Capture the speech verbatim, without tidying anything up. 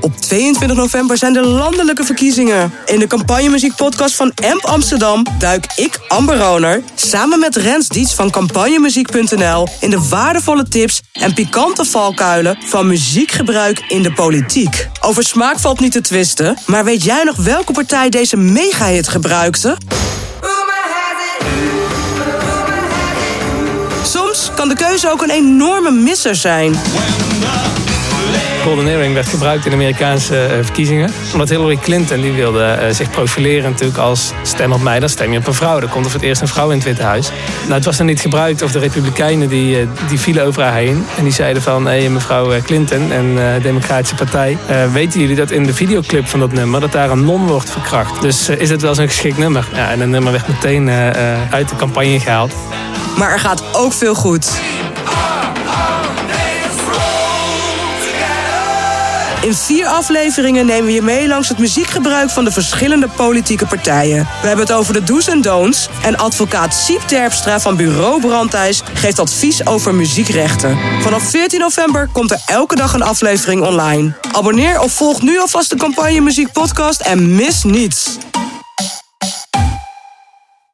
Op tweeëntwintig november zijn de landelijke verkiezingen. In de Campagne Muziek Podcast van Amp Amsterdam duik ik, Amber Rohner, samen met Rens Dietz van Campagnemuziek punt n l in de waardevolle tips en pikante valkuilen van muziekgebruik in de politiek. Over smaak valt niet te twisten, maar weet jij nog welke partij deze megahit gebruikte? Soms kan de keuze ook een enorme misser zijn. Golden Earring werd gebruikt in de Amerikaanse verkiezingen. Omdat Hillary Clinton die wilde uh, zich profileren natuurlijk als stem op mij, dan stem je op een vrouw. Er komt er voor het eerst een vrouw in het Witte Huis. Nou, het was dan niet gebruikt of de Republikeinen die, uh, die vielen over haar heen. En die zeiden van, hé hey, mevrouw Clinton en uh, Democratische Partij. Uh, weten jullie dat in de videoclip van dat nummer, dat daar een non wordt verkracht? Dus uh, is het wel zo'n geschikt nummer? Ja, en dat nummer werd meteen uh, uh, uit de campagne gehaald. Maar er gaat ook veel goed. In vier afleveringen nemen we je mee langs het muziekgebruik van de verschillende politieke partijen. We hebben het over de do's en don'ts en advocaat Syb Terpstra van Bureau Brandeis geeft advies over muziekrechten. Vanaf veertien november komt er elke dag een aflevering online. Abonneer of volg nu alvast de Campagne Muziek Podcast en mis niets.